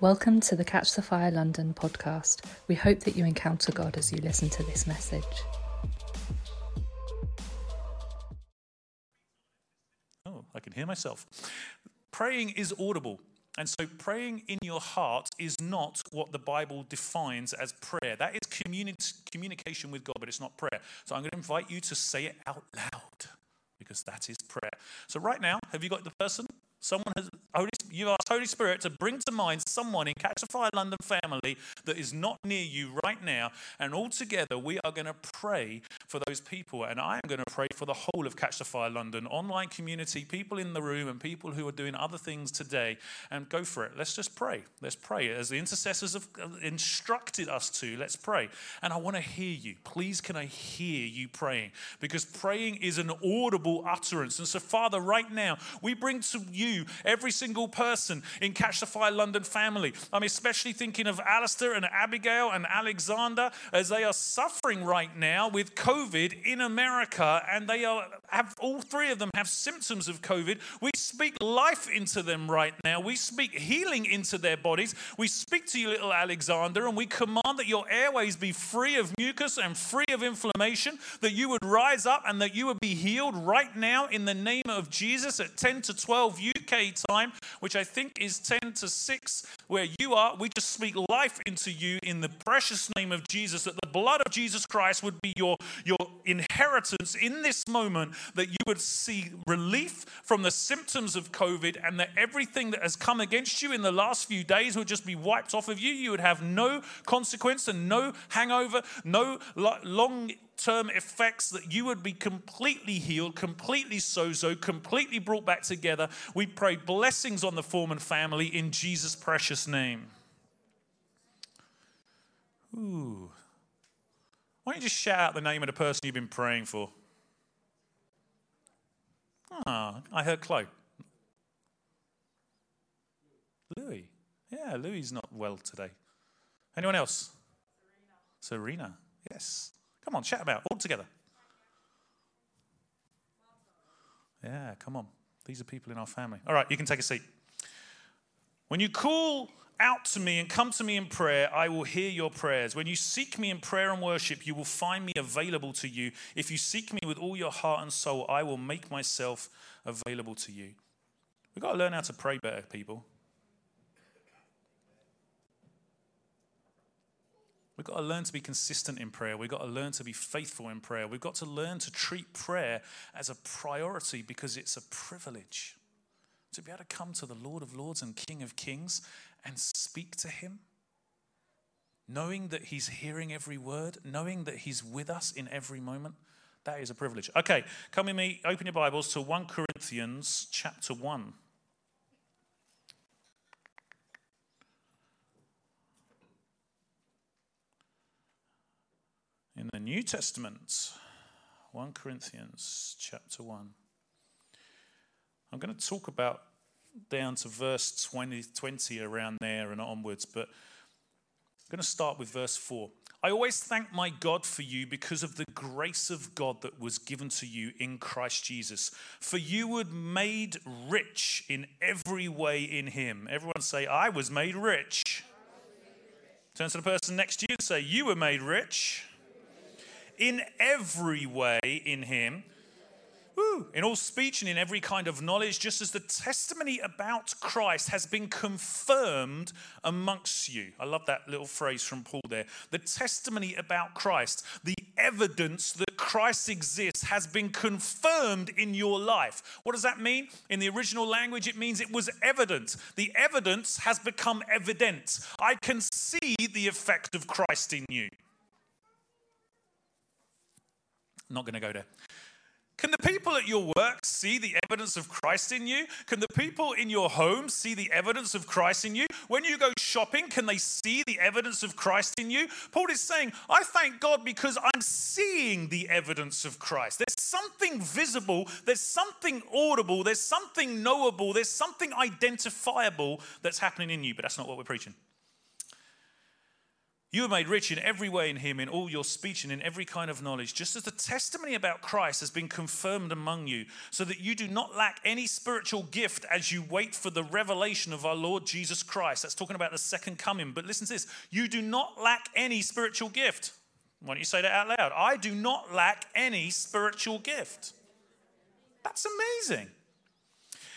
Welcome to the Catch the Fire London podcast. We hope that you encounter God as you listen to this message. Oh, I can hear myself. Praying is audible. And so praying in your heart is not what the Bible defines as prayer. That is communication with God, but it's not prayer. So I'm going to invite you to say it out loud, because that is prayer. So right now, have you got the person? You've asked Holy Spirit to bring to mind someone in Catch the Fire London family that is not near you right now. And all together, we are going to pray for those people. And I am going to pray for the whole of Catch the Fire London, online community, people in the room and people who are doing other things today. And go for it. Let's just pray. Let's pray. As the intercessors have instructed us to, let's pray. And I want to hear you. Please, can I hear you praying? Because praying is an audible utterance. And so, Father, right now, we bring to you every single person in Catch the Fire London family. I'm especially thinking of Alistair and Abigail and Alexander, as they are suffering right now with COVID in America, and all three of them have symptoms of COVID. We speak life into them right now. We speak healing into their bodies. We speak to you, little Alexander, and we command that your airways be free of mucus and free of inflammation, that you would rise up and that you would be healed right now in the name of Jesus at 10 to 12 UK time, which I think is 10 to 6 where you are. We just speak life into you in the precious name of Jesus, that the blood of Jesus Christ would be your inheritance in this moment, that you would see relief from the symptoms of COVID, and that everything that has come against you in the last few days would just be wiped off of you. You would have no consequence and no hangover, no long-term effects, that you would be completely healed, completely sozo, completely brought back together. We pray blessings on the Foreman family in Jesus' precious name. Ooh. Why don't you just shout out the name of the person you've been praying for? Ah, I heard Chloe. Louis. Yeah, Louis's not well today. Anyone else? Serena. Yes. Come on, shout them out all together. Yeah, come on. These are people in our family. All right, you can take a seat. When you call out to me and come to me in prayer, I will hear your prayers. When you seek me in prayer and worship, you will find me available to you. If you seek me with all your heart and soul, I will make myself available to you. We've got to learn how to pray better, people. We've got to learn to be consistent in prayer. We've got to learn to be faithful in prayer. We've got to learn to treat prayer as a priority, because it's a privilege to be able to come to the Lord of Lords and King of Kings and speak to him, knowing that he's hearing every word, knowing that he's with us in every moment. That is a privilege. Okay, come with me, open your Bibles to 1 Corinthians chapter 1. In the New Testament, 1 Corinthians chapter 1. I'm going to talk about down to verse 20 around there and onwards, but I'm going to start with verse 4. I always thank my God for you because of the grace of God that was given to you in Christ Jesus. For you were made rich in every way in him. Everyone say, I was made rich. Turn to the person next to you and say, you were made rich in every way in him. In all speech and in every kind of knowledge, just as the testimony about Christ has been confirmed amongst you. I love that little phrase from Paul there. The testimony about Christ, the evidence that Christ exists, has been confirmed in your life. What does that mean? In the original language, it means it was evident. The evidence has become evident. I can see the effect of Christ in you. I'm not going to go there. Can the people at your work see the evidence of Christ in you? Can the people in your home see the evidence of Christ in you? When you go shopping, can they see the evidence of Christ in you? Paul is saying, I thank God because I'm seeing the evidence of Christ. There's something visible, there's something audible, there's something knowable, there's something identifiable that's happening in you, but that's not what we're preaching. You were made rich in every way in him, in all your speech and in every kind of knowledge, just as the testimony about Christ has been confirmed among you, so that you do not lack any spiritual gift as you wait for the revelation of our Lord Jesus Christ. That's talking about the second coming. But listen to this. You do not lack any spiritual gift. Why don't you say that out loud? I do not lack any spiritual gift. That's amazing.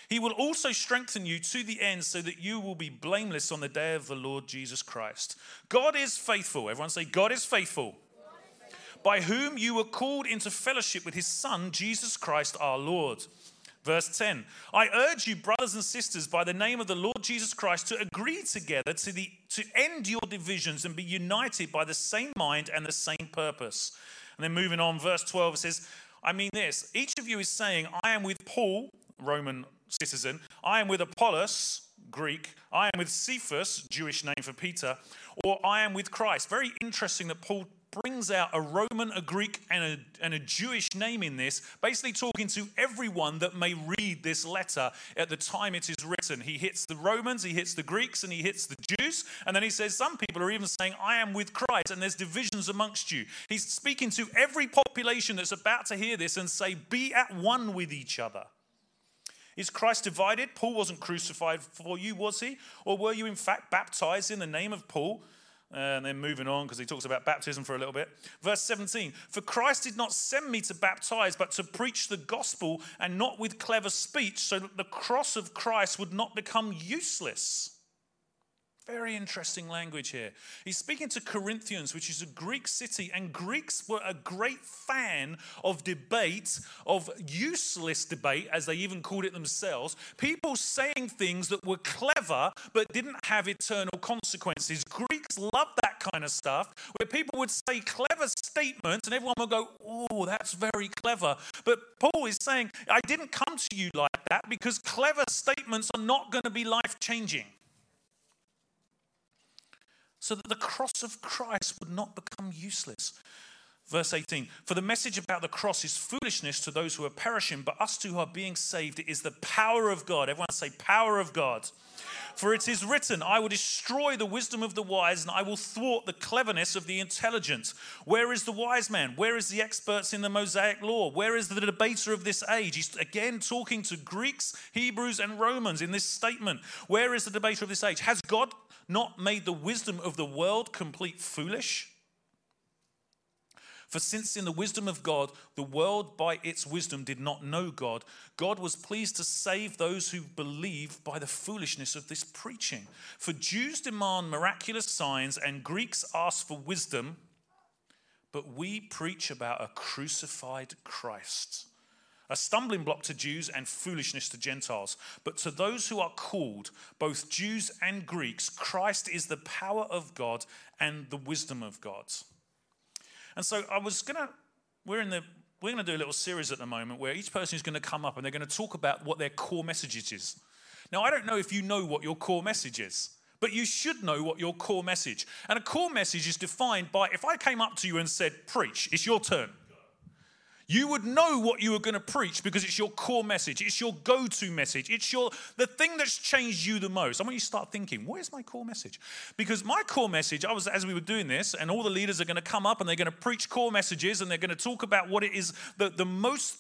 He will also strengthen you to the end so that you will be blameless on the day of the Lord Jesus Christ. God is faithful. Everyone say, God is faithful. God is faithful. By whom you were called into fellowship with his Son, Jesus Christ our Lord. Verse 10, I urge you, brothers and sisters, by the name of the Lord Jesus Christ, to agree together to end your divisions and be united by the same mind and the same purpose. And then moving on, verse 12 says, I mean this, each of you is saying, I am with Paul, Roman citizen, I am with Apollos, Greek, I am with Cephas, Jewish name for Peter, or I am with Christ. Very interesting that Paul brings out a Roman, a Greek, and a Jewish name in this, basically talking to everyone that may read this letter at the time it is written. He hits the Romans, he hits the Greeks, and he hits the Jews, and then he says some people are even saying, I am with Christ, and there's divisions amongst you. He's speaking to every population that's about to hear this and say, be at one with each other. Is Christ divided? Paul wasn't crucified for you, was he? Or were you in fact baptized in the name of Paul? And then moving on, because he talks about baptism for a little bit. Verse 17, for Christ did not send me to baptize, but to preach the gospel, and not with clever speech, so that the cross of Christ would not become useless. Very interesting language here. He's speaking to Corinthians, which is a Greek city, and Greeks were a great fan of debate, of useless debate, as they even called it themselves. People saying things that were clever but didn't have eternal consequences. Greeks loved that kind of stuff, where people would say clever statements and everyone would go, oh, that's very clever. But Paul is saying, I didn't come to you like that, because clever statements are not going to be life-changing. So that the cross of Christ would not become useless. Verse 18, for the message about the cross is foolishness to those who are perishing, but us who are being saved, it is the power of God. Everyone say, power of God. For it is written, I will destroy the wisdom of the wise, and I will thwart the cleverness of the intelligent. Where is the wise man? Where is the experts in the Mosaic law? Where is the debater of this age? He's again talking to Greeks, Hebrews, and Romans in this statement. Where is the debater of this age? Has God not made the wisdom of the world complete foolish? For since in the wisdom of God, the world by its wisdom did not know God, God was pleased to save those who believe by the foolishness of this preaching. For Jews demand miraculous signs and Greeks ask for wisdom, but we preach about a crucified Christ, a stumbling block to Jews and foolishness to Gentiles. But to those who are called, both Jews and Greeks, Christ is the power of God and the wisdom of God. And so we're going to do a little series at the moment where each person is going to come up and they're going to talk about what their core message is. Now, I don't know if you know what your core message is, but you should know what your core message. And a core message is defined by, if I came up to you and said, preach, it's your turn. You would know what you were going to preach because it's your core message. It's your go-to message. It's the thing that's changed you the most. I want you to start thinking, what is my core message? Because my core message, as we were doing this, and all the leaders are going to come up and they're going to preach core messages and they're going to talk about what it is, the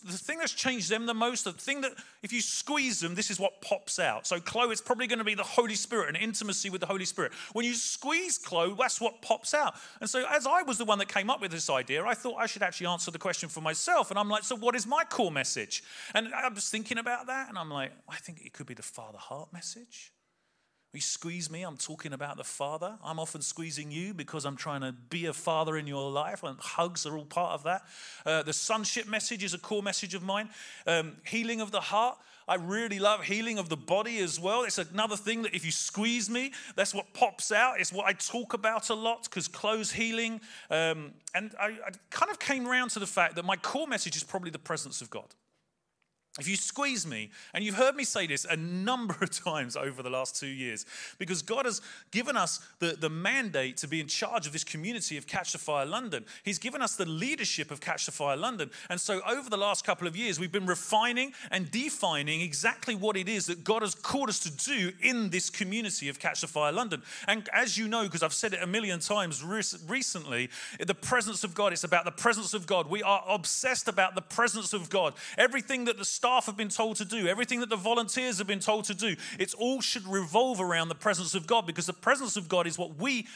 thing that's changed them the most, the thing that, if you squeeze them, this is what pops out. So Chloe, it's probably going to be the Holy Spirit and intimacy with the Holy Spirit. When you squeeze Chloe, that's what pops out. And so as I was the one that came up with this idea, I thought I should actually answer the question for myself. And I'm like, so what is my core message? And I was thinking about that, and I'm like, I think it could be the Father Heart message. You squeeze me, I'm talking about the Father. I'm often squeezing you because I'm trying to be a father in your life, and hugs are all part of that. The sonship message is a core message of mine. Healing of the heart. I really love healing of the body as well. It's another thing that if you squeeze me, that's what pops out. It's what I talk about a lot, because close healing. And I kind of came round to the fact that my core message is probably the presence of God. If you squeeze me, and you've heard me say this a number of times over the last 2 years, because God has given us the mandate to be in charge of this community of Catch the Fire London. He's given us the leadership of Catch the Fire London. And so over the last couple of years, we've been refining and defining exactly what it is that God has called us to do in this community of Catch the Fire London. And as you know, because I've said it a million times recently, the presence of God, it's about the presence of God. We are obsessed about the presence of God. Everything that the staff have been told to do, everything that the volunteers have been told to do, it all should revolve around the presence of God, because the presence of God is what we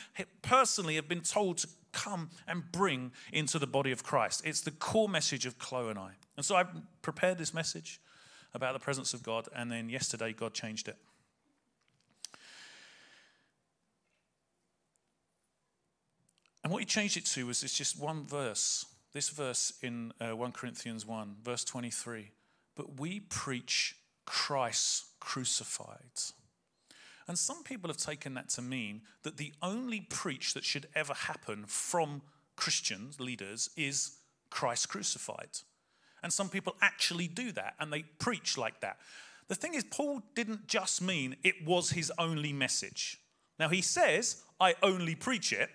personally have been told to come and bring into the body of Christ. It's the core message of Chloe and I. And so I prepared this message about the presence of God, and then yesterday God changed it. And what he changed it to was it's just one verse, this verse in 1 Corinthians 1, verse 23. But we preach Christ crucified. And some people have taken that to mean that the only preach that should ever happen from Christian leaders is Christ crucified. And some people actually do that, and they preach like that. The thing is, Paul didn't just mean it was his only message. Now, he says, I only preach it.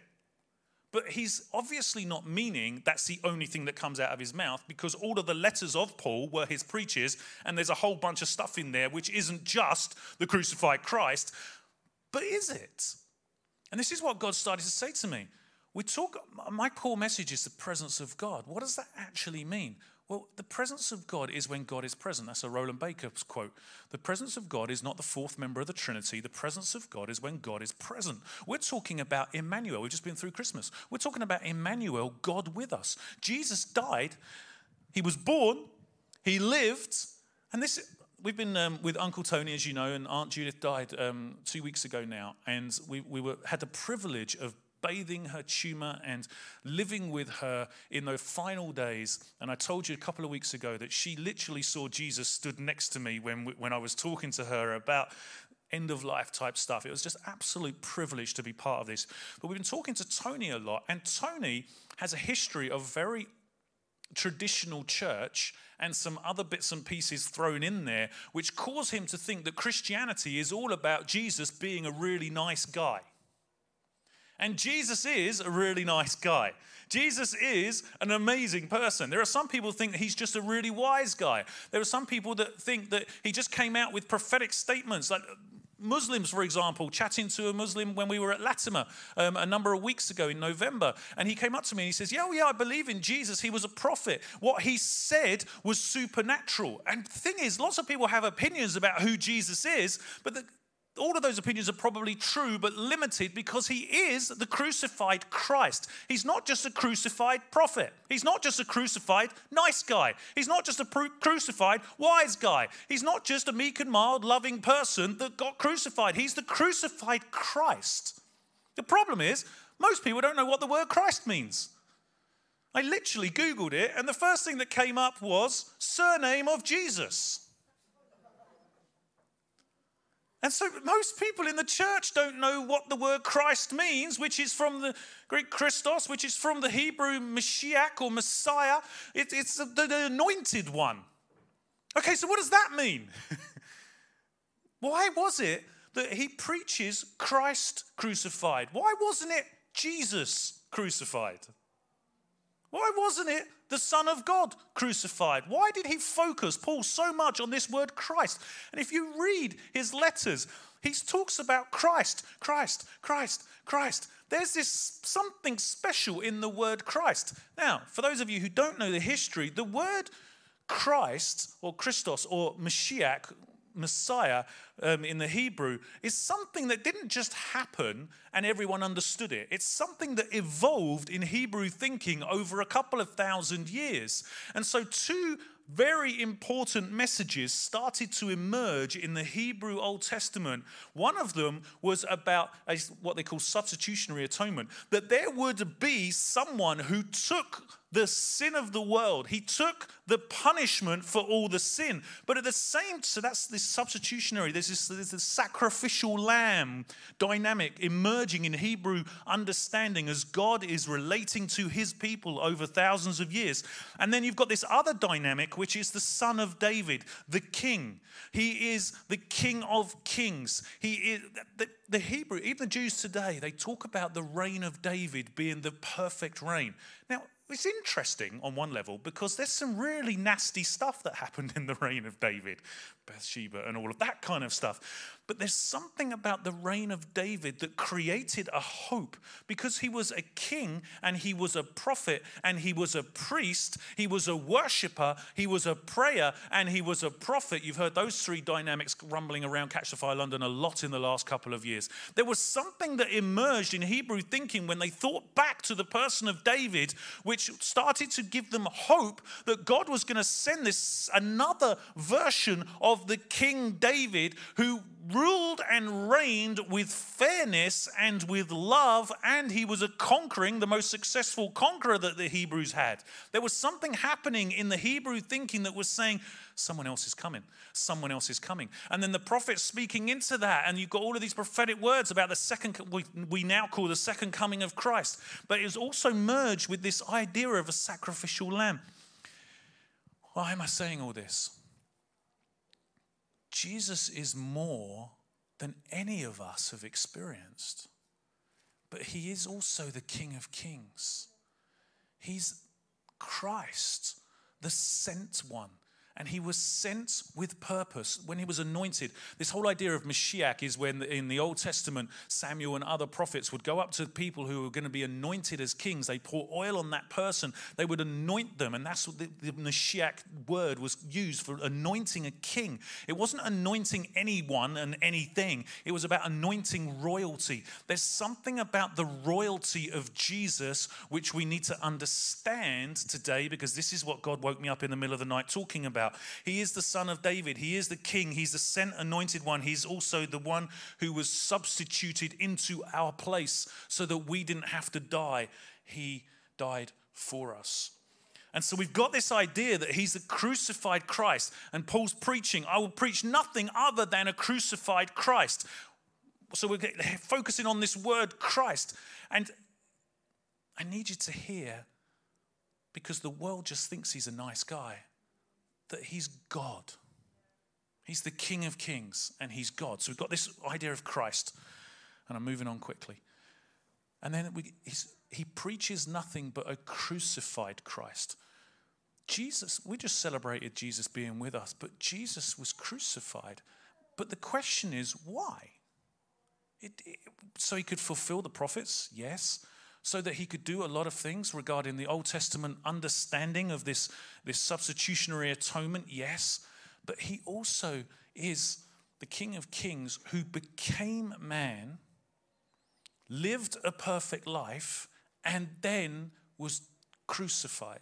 But he's obviously not meaning that's the only thing that comes out of his mouth, because all of the letters of Paul were his preaches, and there's a whole bunch of stuff in there which isn't just the crucified Christ. But is it? And this is what God started to say to me. My core message is the presence of God. What does that actually mean? Well, the presence of God is when God is present. That's a Roland Baker quote. The presence of God is not the fourth member of the Trinity. The presence of God is when God is present. We're talking about Emmanuel. We've just been through Christmas. We're talking about Emmanuel, God with us. Jesus died. He was born. He lived. And this, we've been with Uncle Tony, as you know, and Aunt Judith died 2 weeks ago now. And we had the privilege of bathing her tumor and living with her in those final days. And I told you a couple of weeks ago that she literally saw Jesus stood next to me when I was talking to her about end of life type stuff. It was just absolute privilege to be part of this. But we've been talking to Tony a lot, and Tony has a history of very traditional church and some other bits and pieces thrown in there, which cause him to think that Christianity is all about Jesus being a really nice guy. And Jesus is a really nice guy. Jesus is an amazing person. There are some people who think that he's just a really wise guy. There are some people that think that he just came out with prophetic statements. Like Muslims, for example, chatting to a Muslim when we were at Latimer a number of weeks ago in November. And he came up to me and he says, yeah, I believe in Jesus. He was a prophet. What he said was supernatural. And the thing is, lots of people have opinions about who Jesus is, but all of those opinions are probably true, but limited, because he is the crucified Christ. He's not just a crucified prophet. He's not just a crucified nice guy. He's not just a crucified wise guy. He's not just a meek and mild, loving person that got crucified. He's the crucified Christ. The problem is, most people don't know what the word Christ means. I literally Googled it, and the first thing that came up was surname of Jesus. And so most people in the church don't know what the word Christ means, which is from the Greek Christos, which is from the Hebrew Mashiach or Messiah. It's the anointed one. Okay, so what does that mean? Why was it that he preaches Christ crucified? Why wasn't it Jesus crucified? Why wasn't it the Son of God crucified? Why did he focus, Paul, so much on this word Christ? And if you read his letters, he talks about Christ, Christ, Christ, Christ. There's this something special in the word Christ. Now, for those of you who don't know the history, the word Christ or Christos or Mashiach, Messiah in the Hebrew, is something that didn't just happen and everyone understood it. It's something that evolved in Hebrew thinking over a couple of thousand years. And so two very important messages started to emerge in the Hebrew Old Testament. One of them was about what they call substitutionary atonement, that there would be someone who took the sin of the world. He took the punishment for all the sin. But at the same, so that's this substitutionary, there's this sacrificial lamb dynamic emerging in Hebrew understanding as God is relating to his people over thousands of years. And then you've got this other dynamic, which is the son of David, the king. He is the king of kings. He is the Hebrew, even the Jews today, they talk about the reign of David being the perfect reign. Now, it's interesting on one level because there's some really nasty stuff that happened in the reign of David, Bathsheba and all of that kind of stuff. But there's something about the reign of David that created a hope because he was a king and he was a prophet and he was a priest, he was a worshiper, he was a prayer and he was a prophet. You've heard those three dynamics rumbling around Catch the Fire London a lot in the last couple of years. There was something that emerged in Hebrew thinking when they thought back to the person of David, which started to give them hope that God was going to send this another version of the King David who ruled and reigned with fairness and with love, and he was the most successful conqueror that the Hebrews had. There was something happening in the Hebrew thinking that was saying, someone else is coming, someone else is coming. And then the prophets speaking into that, and you've got all of these prophetic words about the second, we now call the second coming of Christ. But it was also merged with this idea of a sacrificial lamb. Why am I saying all this? Jesus is more than any of us have experienced. But he is also the King of Kings. He's Christ, the sent one. And he was sent with purpose when he was anointed. This whole idea of Mashiach is when in the Old Testament, Samuel and other prophets would go up to people who were going to be anointed as kings. They pour oil on that person. They would anoint them. And that's what the Mashiach word was used for, anointing a king. It wasn't anointing anyone and anything. It was about anointing royalty. There's something about the royalty of Jesus which we need to understand today, because this is what God woke me up in the middle of the night talking about. He is the son of David. He is the king. He's the sent anointed one. He's also the one who was substituted into our place so that we didn't have to die. He died for us. And so we've got this idea that he's the crucified Christ. And Paul's preaching, I will preach nothing other than a crucified Christ. So we're focusing on this word Christ. And I need you to hear, because the world just thinks he's a nice guy, that he's God. He's the King of Kings and he's God. So we've got this idea of Christ, and I'm moving on quickly. And then he preaches nothing but a crucified Christ. Jesus, we just celebrated Jesus being with us, but Jesus was crucified. But the question is, why? So he could fulfill the prophets, yes, so that he could do a lot of things regarding the Old Testament understanding of this substitutionary atonement, yes. But he also is the King of Kings who became man, lived a perfect life, and then was crucified.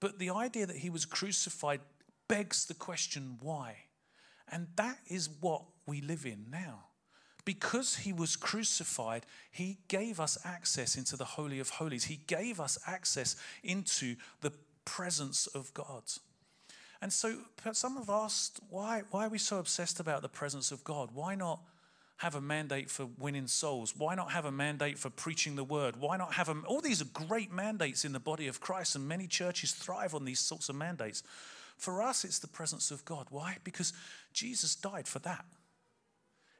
But the idea that he was crucified begs the question, why? And that is what we live in now. Because he was crucified, he gave us access into the Holy of Holies. He gave us access into the presence of God. And so some have asked, why are we so obsessed about the presence of God? Why not have a mandate for winning souls? Why not have a mandate for preaching the word? Why not have all these are great mandates in the body of Christ, and many churches thrive on these sorts of mandates. For us, it's the presence of God. Why? Because Jesus died for that.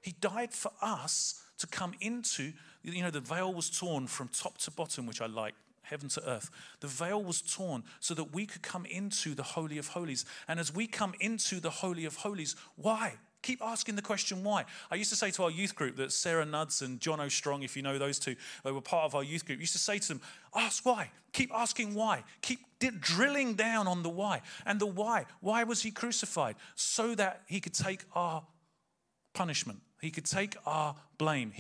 He died for us to come into, the veil was torn from top to bottom, which I like, heaven to earth. The veil was torn so that we could come into the Holy of Holies. And as we come into the Holy of Holies, why? Keep asking the question why. I used to say to our youth group that Sarah Nuds and John O'Strong, if you know those two, they were part of our youth group. I used to say to them, ask why. Keep asking why. Keep drilling down on the why. And the why. Why was he crucified? So that he could take our punishment. He could take our blame.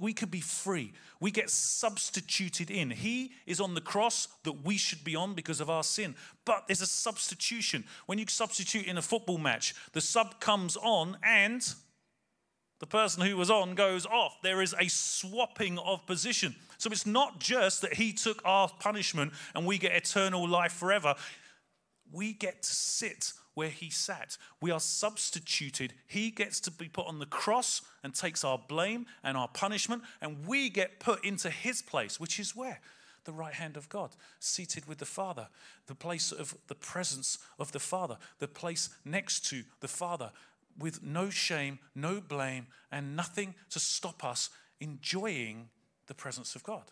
We could be free. We get substituted in. He is on the cross that we should be on because of our sin. But there's a substitution. When you substitute in a football match, the sub comes on and The person who was on goes off. There is a swapping of position. So it's not just that he took our punishment and we get eternal life forever. We get to sit where he sat. We are substituted. He gets to be put on the cross and takes our blame and our punishment, and we get put into his place, which is where? The right hand of God, seated with the Father, the place of the presence of the Father, the place next to the Father, with no shame, no blame, and nothing to stop us enjoying the presence of God.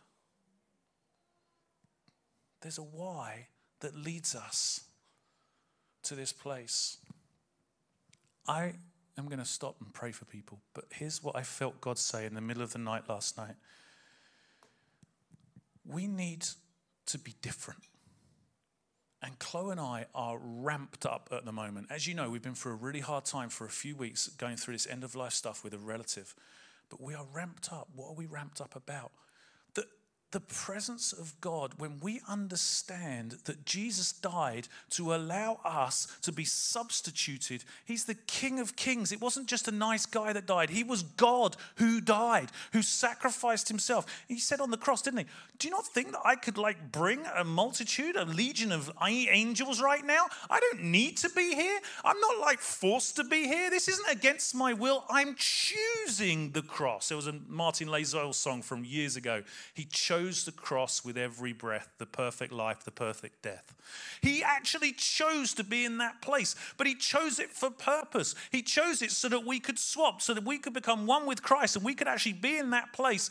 There's a why that leads us to this place. I am going to stop and pray for people, but here's what I felt God say in the middle of the night last night. We need to be different. And Chloe and I are ramped up at the moment. As you know, we've been through a really hard time for a few weeks going through this end-of-life stuff with a relative. But we are ramped up. What are we ramped up about? The presence of God, when we understand that Jesus died to allow us to be substituted, he's the King of Kings. It wasn't just a nice guy that died. He was God who died, who sacrificed himself. He said on the cross, didn't he, do you not think that I could bring a multitude, a legion of angels right now? I don't need to be here. I'm not forced to be here. This isn't against my will. I'm choosing the cross. There was a Martin Lazoire song from years ago. He chose the cross with every breath, the perfect life, the perfect death. He actually chose to be in that place, but he chose it for purpose. He chose it so that we could swap, so that we could become one with Christ and we could actually be in that place,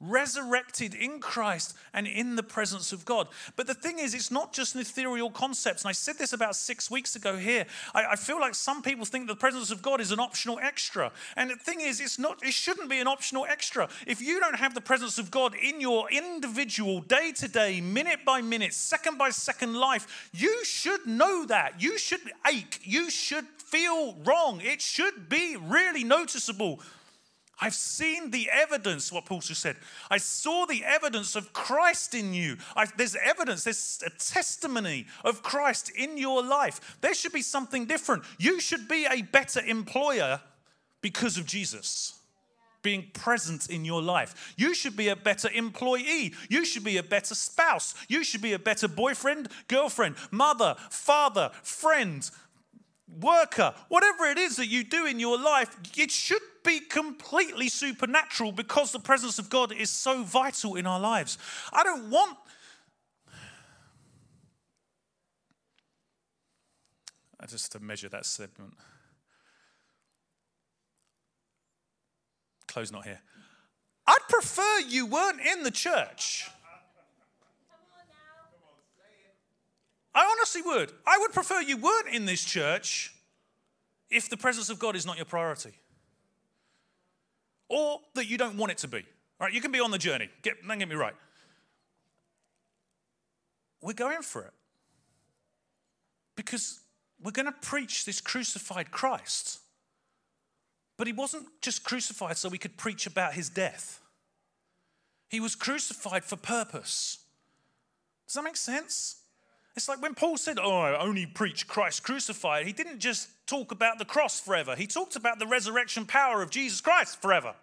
resurrected in Christ and in the presence of God. But the thing is, it's not just an ethereal concept. And I said this about 6 weeks ago here. I feel like some people think the presence of God is an optional extra. And the thing is, it's not. It shouldn't be an optional extra. If you don't have the presence of God in your individual day-to-day, minute-by-minute, second-by-second life, you should know that. You should ache. You should feel wrong. It should be really noticeable. I've seen the evidence, what Paul just said. I saw the evidence of Christ in you. There's evidence, there's a testimony of Christ in your life. There should be something different. You should be a better employer because of Jesus being present in your life. You should be a better employee. You should be a better spouse. You should be a better boyfriend, girlfriend, mother, father, friend, worker. Whatever it is that you do in your life, it should be completely supernatural because the presence of God is so vital in our lives. Just to measure that segment. Chloe's not here. I'd prefer you weren't in the church. I honestly would. I would prefer you weren't in this church if the presence of God is not your priority. Or that you don't want it to be. All right, you can be on the journey. Don't get me right. We're going for it. Because we're going to preach this crucified Christ. But he wasn't just crucified so we could preach about his death. He was crucified for purpose. Does that make sense? It's when Paul said, I only preach Christ crucified, he didn't just talk about the cross forever. He talked about the resurrection power of Jesus Christ forever.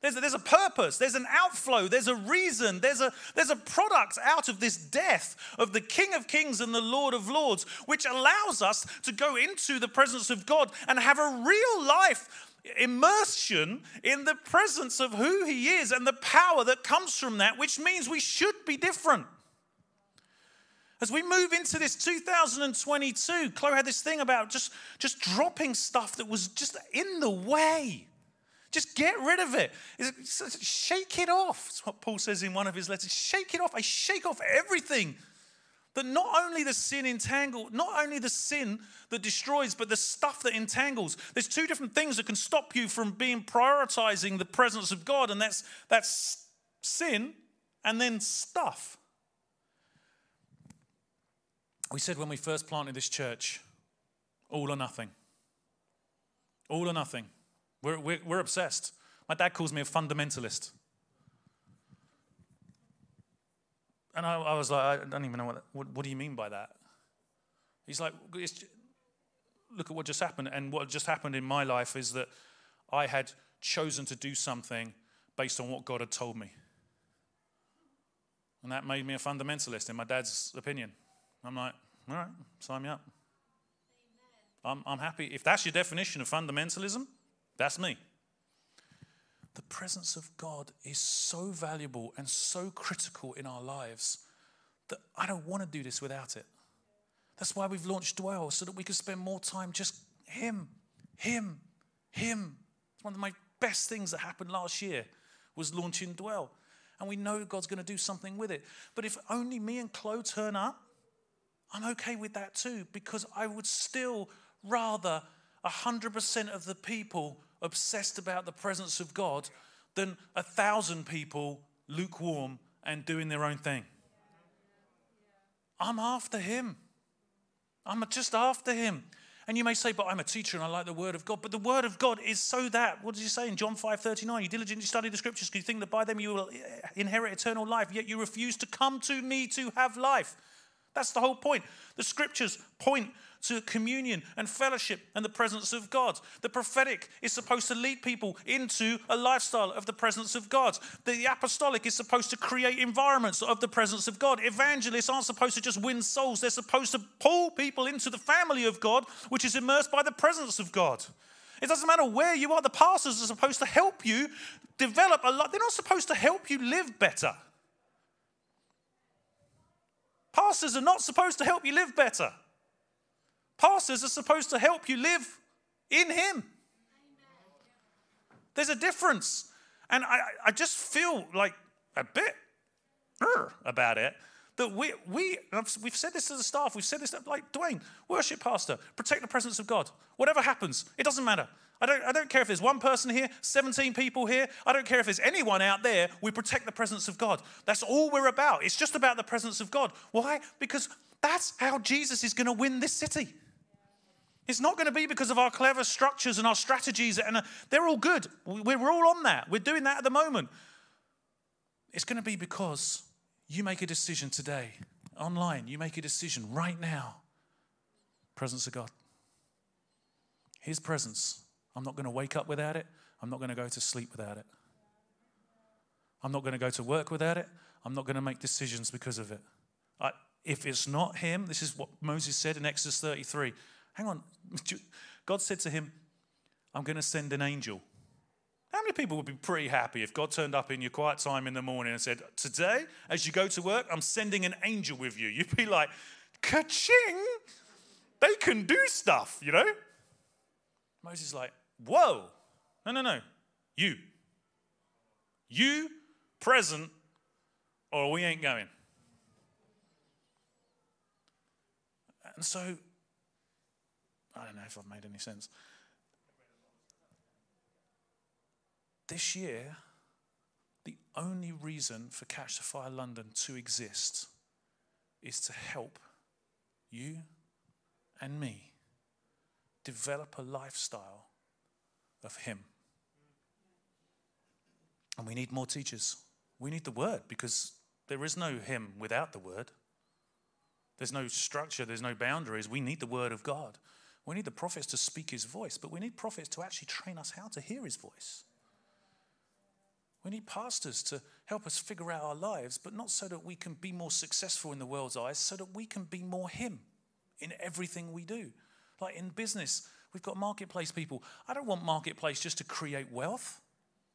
There's a purpose. There's an outflow. There's a reason. There's a product out of this death of the King of Kings and the Lord of Lords, which allows us to go into the presence of God and have a real life immersion in the presence of who he is and the power that comes from that, which means we should be different. As we move into this 2022, Chloe had this thing about just dropping stuff that was just in the way. Just get rid of it. Shake it off. That's what Paul says in one of his letters. Shake it off. I shake off everything. That not only the sin that destroys, but the stuff that entangles. There's two different things that can stop you from prioritizing the presence of God, and that's sin and then stuff. We said when we first planted this church, all or nothing. All or nothing. We're obsessed. My dad calls me a fundamentalist. And I was like, I don't even know what do you mean by that? He's like, look at what just happened. And what just happened in my life is that I had chosen to do something based on what God had told me. And that made me a fundamentalist in my dad's opinion. I'm like, all right, sign me up. I'm happy. If that's your definition of fundamentalism, that's me. The presence of God is so valuable and so critical in our lives that I don't want to do this without it. That's why we've launched Dwell, so that we can spend more time just Him. It's one of my best things that happened last year was launching Dwell. And we know God's going to do something with it. But if only me and Chloe turn up, I'm okay with that too, because I would still rather 100% of the people obsessed about the presence of God than 1,000 people lukewarm and doing their own thing. I'm after Him. I'm just after Him. And you may say, but I'm a teacher and I like the Word of God. But the Word of God is so that, what does He say in John 5:39? You diligently study the Scriptures because you think that by them you will inherit eternal life, yet you refuse to come to me to have life. That's the whole point. The Scriptures point to communion and fellowship and the presence of God. The prophetic is supposed to lead people into a lifestyle of the presence of God. The apostolic is supposed to create environments of the presence of God. Evangelists aren't supposed to just win souls. They're supposed to pull people into the family of God, which is immersed by the presence of God. It doesn't matter where you are. The pastors are supposed to help you develop a lot. They're not supposed to help you live better. Pastors are not supposed to help you live better. Pastors are supposed to help you live in Him. There's a difference. And I just feel like a bit about it. That we've said this to the staff. We've said this to, like, Dwayne, worship pastor, protect the presence of God. Whatever happens, it doesn't matter. I don't care if there's one person here, 17 people here. I don't care if there's anyone out there. We protect the presence of God. That's all we're about. It's just about the presence of God. Why? Because that's how Jesus is going to win this city. It's not going to be because of our clever structures and our strategies. And they're all good. We're all on that. We're doing that at the moment. It's going to be because you make a decision today, online. You make a decision right now. Presence of God. His presence. I'm not going to wake up without it. I'm not going to go to sleep without it. I'm not going to go to work without it. I'm not going to make decisions because of it. If it's not Him, this is what Moses said in Exodus 33. Hang on. God said to him, I'm going to send an angel. How many people would be pretty happy if God turned up in your quiet time in the morning and said, today, as you go to work, I'm sending an angel with you. You'd be like, ka-ching, they can do stuff, you know? Moses is like, whoa, no. You present or we ain't going. And so, I don't know if I've made any sense. This year, the only reason for Catch the Fire London to exist is to help you and me develop a lifestyle of Him. And we need more teachers. We need the Word, because there is no Him without the Word. There's no structure. There's no boundaries. We need the Word of God. We need the prophets to speak His voice, but we need prophets to actually train us how to hear His voice. We need pastors to help us figure out our lives, but not so that we can be more successful in the world's eyes, so that we can be more Him in everything we do. Like in business, we've got marketplace people. I don't want marketplace just to create wealth.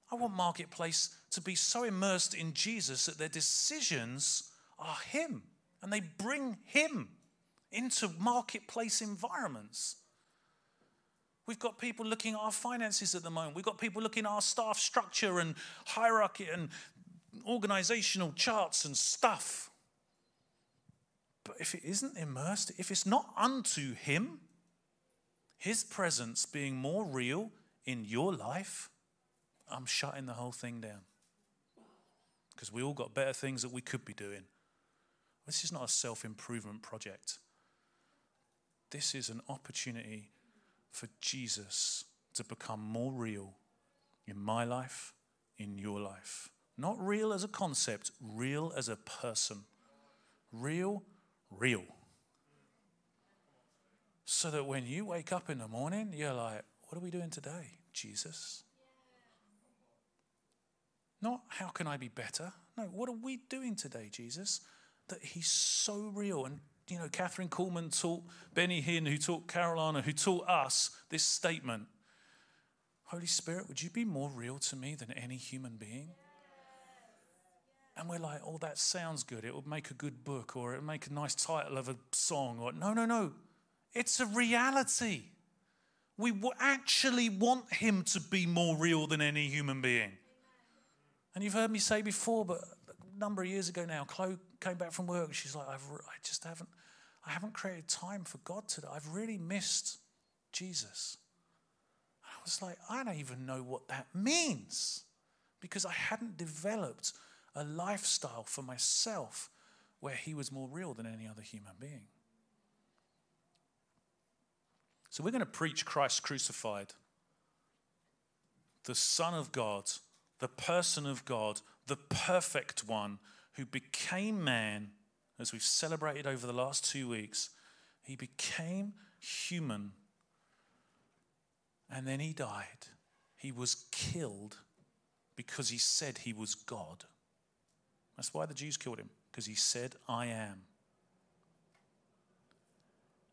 I want marketplace to be so immersed in Jesus that their decisions are Him, and they bring Him into marketplace environments. We've got people looking at our finances at the moment. We've got people looking at our staff structure and hierarchy and organizational charts and stuff. But if it isn't immersed, if it's not unto Him, His presence being more real in your life, I'm shutting the whole thing down. Because we all got better things that we could be doing. This is not a self-improvement project. This is an opportunity for Jesus to become more real in my life, in your life. Not real as a concept, real as a person. Real. So that when you wake up in the morning, you're like, what are we doing today, Jesus? Not how can I be better? No, what are we doing today, Jesus? That he's so real. And, you know, Catherine Kuhlman taught Benny Hinn, who taught Carolina, who taught us this statement. Holy Spirit, would you be more real to me than any human being? And we're like, oh, that sounds good. It would make a good book, or it would make a nice title of a song. Or no. It's a reality. We actually want him to be more real than any human being. And you've heard me say before, but a number of years ago now, Chloe came back from work. She's like, I haven't created time for God today. I've really missed Jesus. I was like, I don't even know what that means, because I hadn't developed a lifestyle for myself where he was more real than any other human being. So we're going to preach Christ crucified, the Son of God, the person of God, the perfect one who became man, as we've celebrated over the last 2 weeks. He became human, and then he died. He was killed because he said he was God. That's why the Jews killed him, because he said, I am.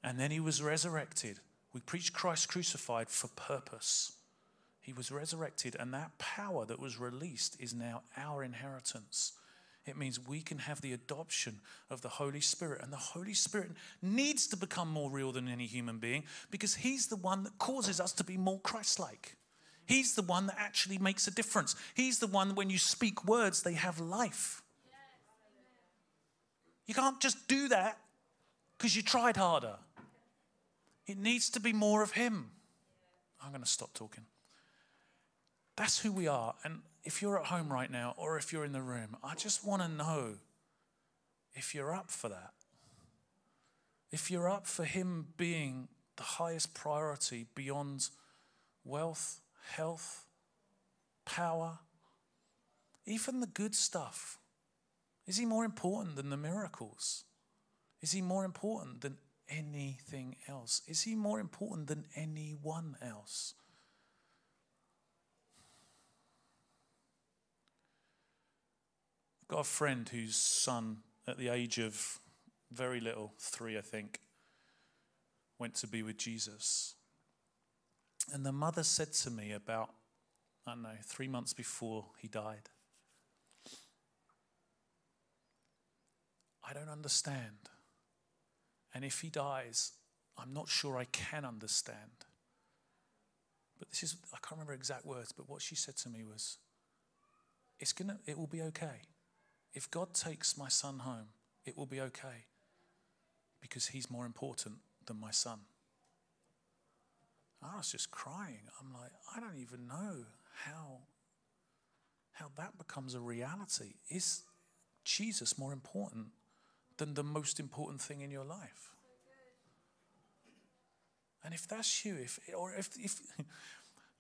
And then he was resurrected. We preach Christ crucified for purpose. He was resurrected, and that power that was released is now our inheritance. It means we can have the adoption of the Holy Spirit, and the Holy Spirit needs to become more real than any human being, because he's the one that causes us to be more Christ-like. He's the one that actually makes a difference. He's the one that when you speak words, they have life. You can't just do that because you tried harder. It needs to be more of him. I'm going to stop talking. That's who we are. And if you're at home right now, or if you're in the room, I just want to know if you're up for that. If you're up for him being the highest priority beyond wealth, health, power, even the good stuff. Is he more important than the miracles? Is he more important than anything else? Is he more important than anyone else? I've got a friend whose son, at the age of very little, 3 I think, went to be with Jesus. And the mother said to me about, 3 months before he died, I don't understand. And if he dies, I'm not sure I can understand. But I can't remember exact words, but what she said to me was, it will be okay. If God takes my son home, it will be okay, because he's more important than my son. I was just crying. I'm like, I don't even know how that becomes a reality. Is Jesus more important than the most important thing in your life? And if that's you, if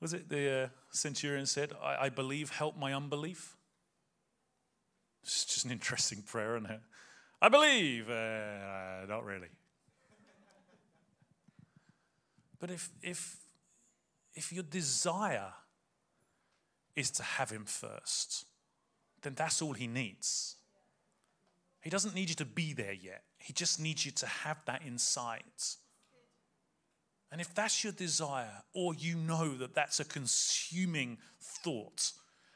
was it the centurion said, I believe, help my unbelief? It's just an interesting prayer, isn't it? I believe, not really. But if your desire is to have him first, then that's all he needs. He doesn't need you to be there yet. He just needs you to have that insight. And if that's your desire, or you know that that's a consuming thought,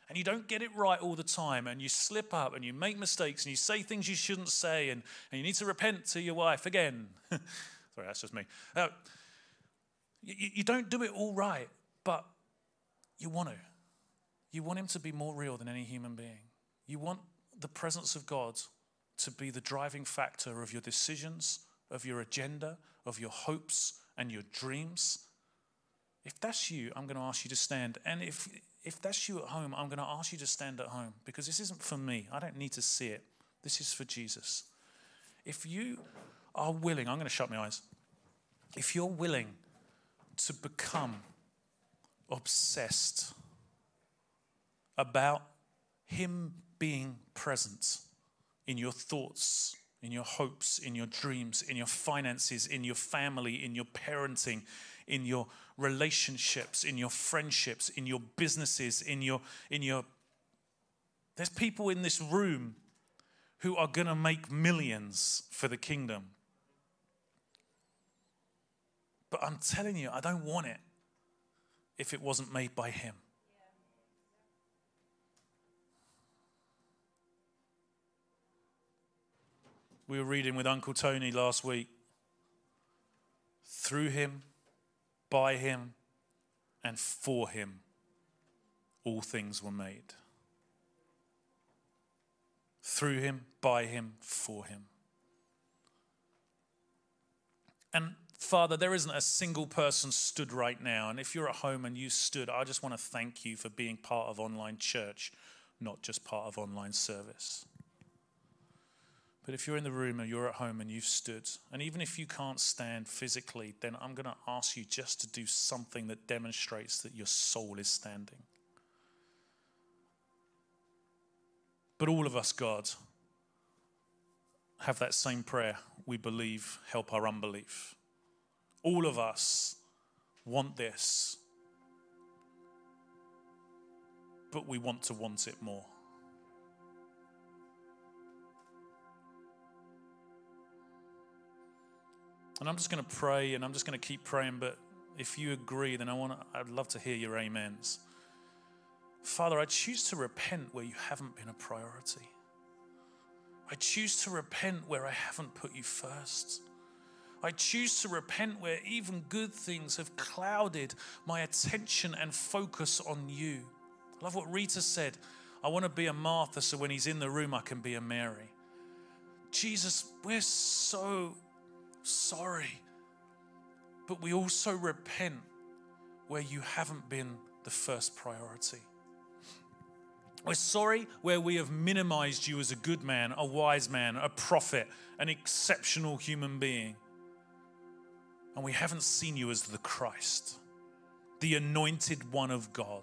and you don't get it right all the time, and you slip up, and you make mistakes, and you say things you shouldn't say, and you need to repent to your wife again. Sorry, that's just me. You don't do it all right, but you want to. You want him to be more real than any human being. You want the presence of God to be the driving factor of your decisions, of your agenda, of your hopes and your dreams. If that's you, I'm going to ask you to stand. And if that's you at home, I'm going to ask you to stand at home, because this isn't for me. I don't need to see it. This is for Jesus. If you are willing, I'm going to shut my eyes. If you're willing to become obsessed about him being present in your thoughts, in your hopes, in your dreams, in your finances, in your family, in your parenting, in your relationships, in your friendships, in your businesses, in your There's people in this room who are going to make millions for the kingdom. But I'm telling you, I don't want it if it wasn't made by him. We were reading with Uncle Tony last week. Through him, by him, and for him, all things were made. Through him, by him, for him. And Father, there isn't a single person stood right now. And if you're at home and you stood, I just want to thank you for being part of online church, not just part of online service. But if you're in the room or you're at home and you've stood, and even if you can't stand physically, then I'm going to ask you just to do something that demonstrates that your soul is standing. But all of us, God, have that same prayer. We believe, help our unbelief. All of us want this, but we want to want it more. And I'm just going to pray, and I'm just going to keep praying, but if you agree, then I'd love to hear your amens. Father, I choose to repent where you haven't been a priority. I choose to repent where I haven't put you first. I choose to repent where even good things have clouded my attention and focus on you. I love what Rita said. I want to be a Martha so when he's in the room I can be a Mary. Jesus, we're so sorry, but we also repent where you haven't been the first priority. We're sorry where we have minimized you as a good man, a wise man, a prophet, an exceptional human being. And we haven't seen you as the Christ, the anointed one of God,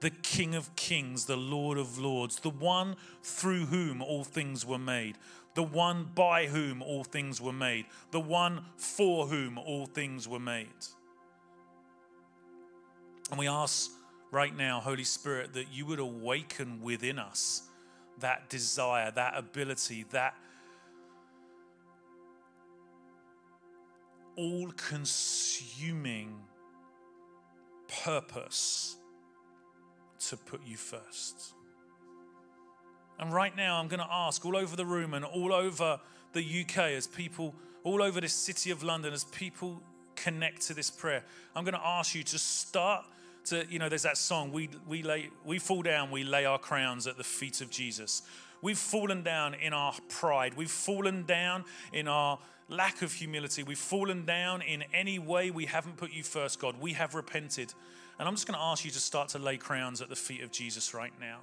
the King of Kings, the Lord of Lords, the one through whom all things were made, the one by whom all things were made, the one for whom all things were made. And we ask right now, Holy Spirit, that you would awaken within us that desire, that ability, that all-consuming purpose to put you first. And right now I'm going to ask all over the room and all over the UK, as people all over this city of London, as people connect to this prayer, I'm going to ask you to start to, there's that song, we fall down, we lay our crowns at the feet of Jesus. We've fallen down in our pride. We've fallen down in our lack of humility. We've fallen down in any way we haven't put you first, God. We have repented. And I'm just going to ask you to start to lay crowns at the feet of Jesus right now.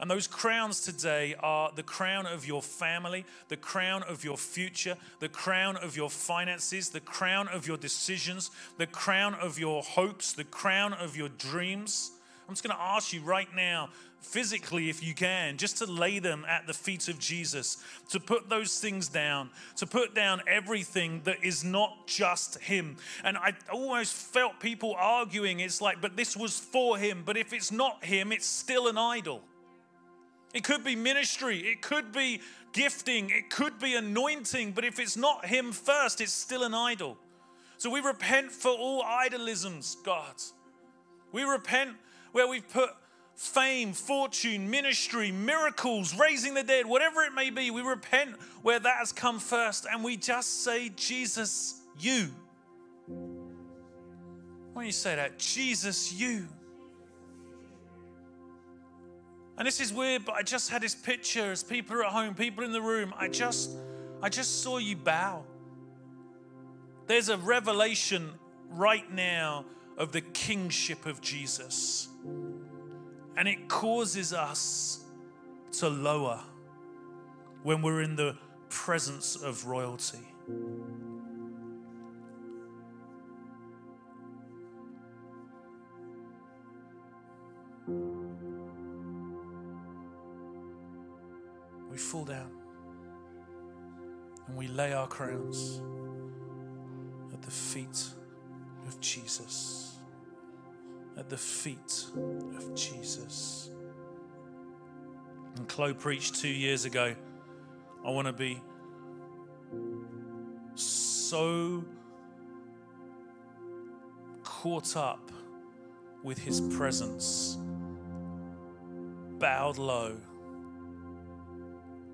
And those crowns today are the crown of your family, the crown of your future, the crown of your finances, the crown of your decisions, the crown of your hopes, the crown of your dreams. I'm just going to ask you right now, physically if you can, just to lay them at the feet of Jesus, to put those things down, to put down everything that is not just him. And I almost felt people arguing, it's like, but this was for him. But if it's not him, it's still an idol. It could be ministry, it could be gifting, it could be anointing, but if it's not him first, it's still an idol. So we repent for all idolisms, God. We repent where we've put fame, fortune, ministry, miracles, raising the dead, whatever it may be, we repent where that has come first, and we just say, Jesus, you. When you say that, Jesus, you. And this is weird, but I just had this picture as people are at home, people in the room. I just saw you bow. There's a revelation right now of the kingship of Jesus. And it causes us to lower when we're in the presence of royalty. We fall down and we lay our crowns at the feet of Jesus. At the feet of Jesus. And Chloe preached 2 years ago. I want to be so caught up with his presence, bowed low,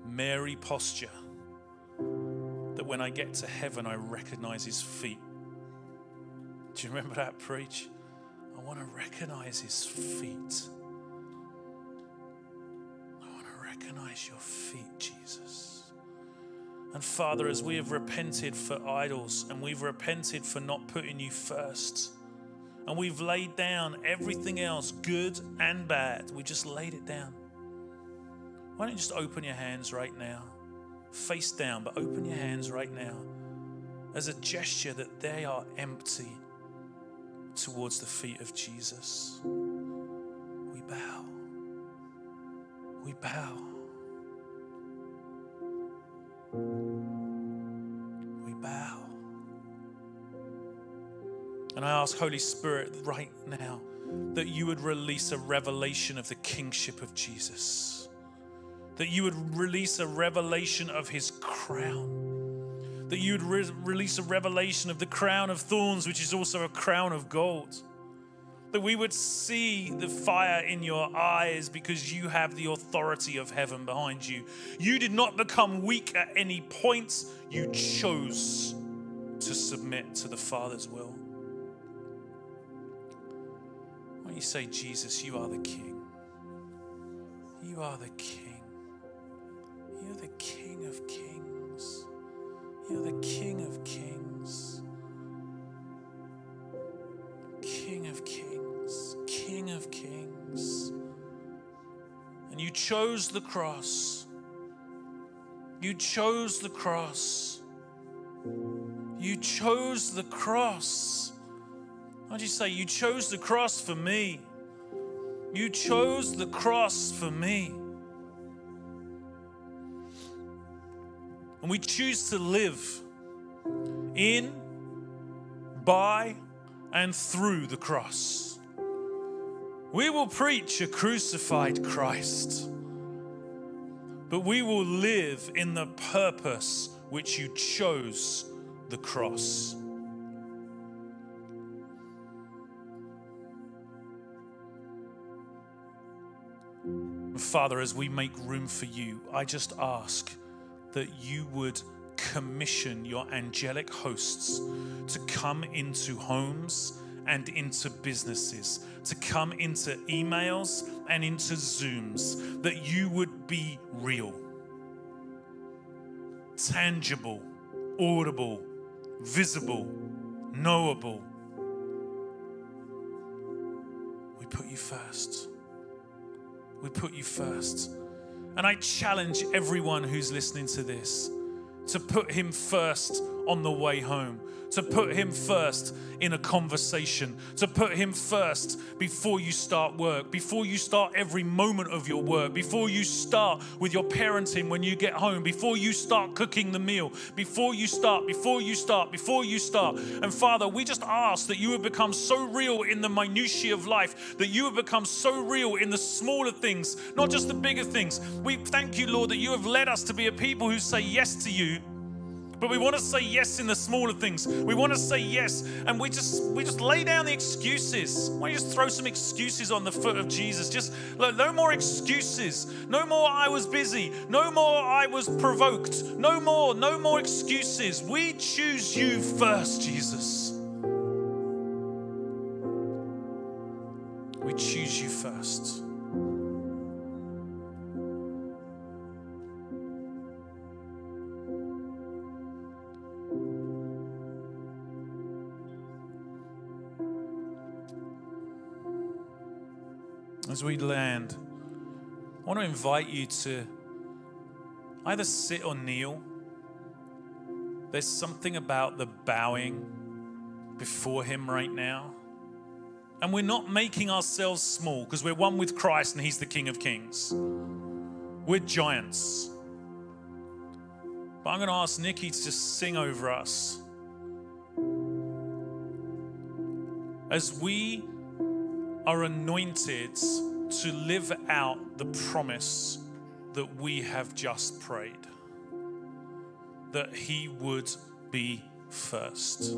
Mary posture, that when I get to heaven, I recognize his feet. Do you remember that preach? I want to recognize his feet. I want to recognize your feet, Jesus. And Father, as we have repented for idols and we've repented for not putting you first, and we've laid down everything else, good and bad. We just laid it down. Why don't you just open your hands right now? Face down, but open your hands right now as a gesture that they are empty towards the feet of Jesus. We bow. We bow. We bow. And I ask, Holy Spirit, right now, that you would release a revelation of the kingship of Jesus. That you would release a revelation of his crown. That you would release a revelation of the crown of thorns, which is also a crown of gold. That we would see the fire in your eyes because you have the authority of heaven behind you. You did not become weak at any point. You chose to submit to the Father's will. Why don't you say, Jesus, you are the King. You are the King. You're the King of kings. You're the King of kings. King of kings. King of kings. And you chose the cross. You chose the cross. You chose the cross. Why do you say, you chose the cross for me? You chose the cross for me. And we choose to live in, by, and through the cross. We will preach a crucified Christ, but we will live in the purpose which you chose the cross. Father, as we make room for you, I just ask that you would commission your angelic hosts to come into homes and into businesses, to come into emails and into Zooms, that you would be real, tangible, audible, visible, knowable. We put you first. We put you first. And I challenge everyone who's listening to this to put him first on the way home, to put him first in a conversation, to put him first before you start work, before you start every moment of your work, before you start with your parenting when you get home, before you start cooking the meal, before you start. And Father, we just ask that you would become so real in the minutiae of life, that you would become so real in the smaller things, not just the bigger things. We thank you, Lord, that you have led us to be a people who say yes to you. But we want to say yes in the smaller things. We want to say yes, and we just lay down the excuses. Why don't you just throw some excuses on the foot of Jesus? Just no more excuses. No more I was busy. No more I was provoked. No more excuses. We choose you first, Jesus. We choose you first. As we land, I want to invite you to either sit or kneel. There's something about the bowing before him right now. And we're not making ourselves small because we're one with Christ and he's the King of Kings. We're giants. But I'm going to ask Nikki to just sing over us. As we are anointed to live out the promise that we have just prayed, that he would be first.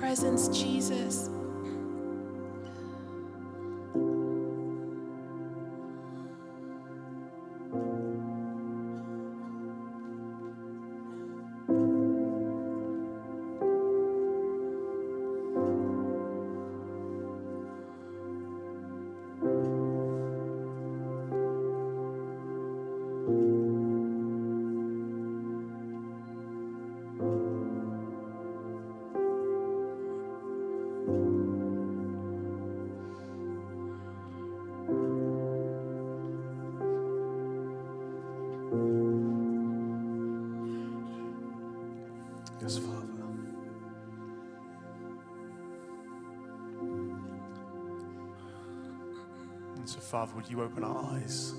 Presence, Jesus. So, Father, would you open our eyes,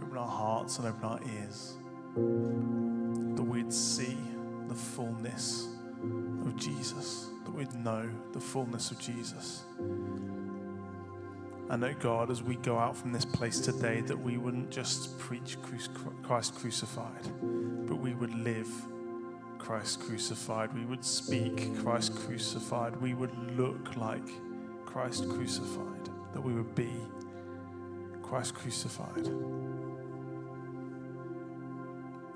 open our hearts and open our ears, that we'd see the fullness of Jesus, that we'd know the fullness of Jesus. And that, God, as we go out from this place today, that we wouldn't just preach Christ crucified, but we would live Christ crucified. We would speak Christ crucified. We would look like Christ crucified. That we would be Christ crucified.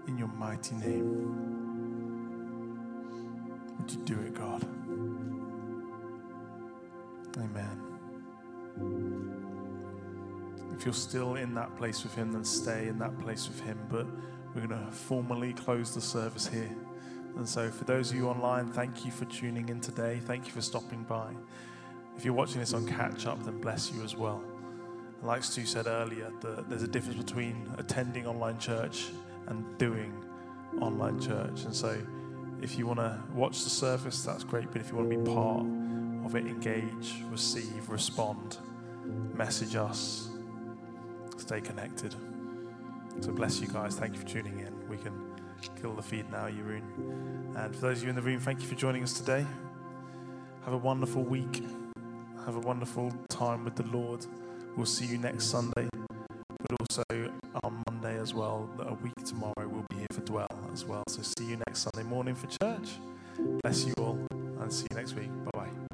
In your mighty name. Would you do it, God? Amen. If you're still in that place with him, then stay in that place with him. But we're going to formally close the service here. And so for those of you online, thank you for tuning in today. Thank you for stopping by. If you're watching this on Catch Up, then bless you as well. And like Stu said earlier, there's a difference between attending online church and doing online church. And so if you want to watch the service, that's great. But if you want to be part of it, engage, receive, respond, message us. Stay connected. So bless you guys. Thank you for tuning in. We can kill the feed now, Yaron. And for those of you in the room, thank you for joining us today. Have a wonderful week. Have a wonderful time with the Lord. We'll see you next Sunday, but also on Monday as well. A week tomorrow, we'll be here for Dwell as well. So see you next Sunday morning for church. Bless you all and see you next week. Bye-bye.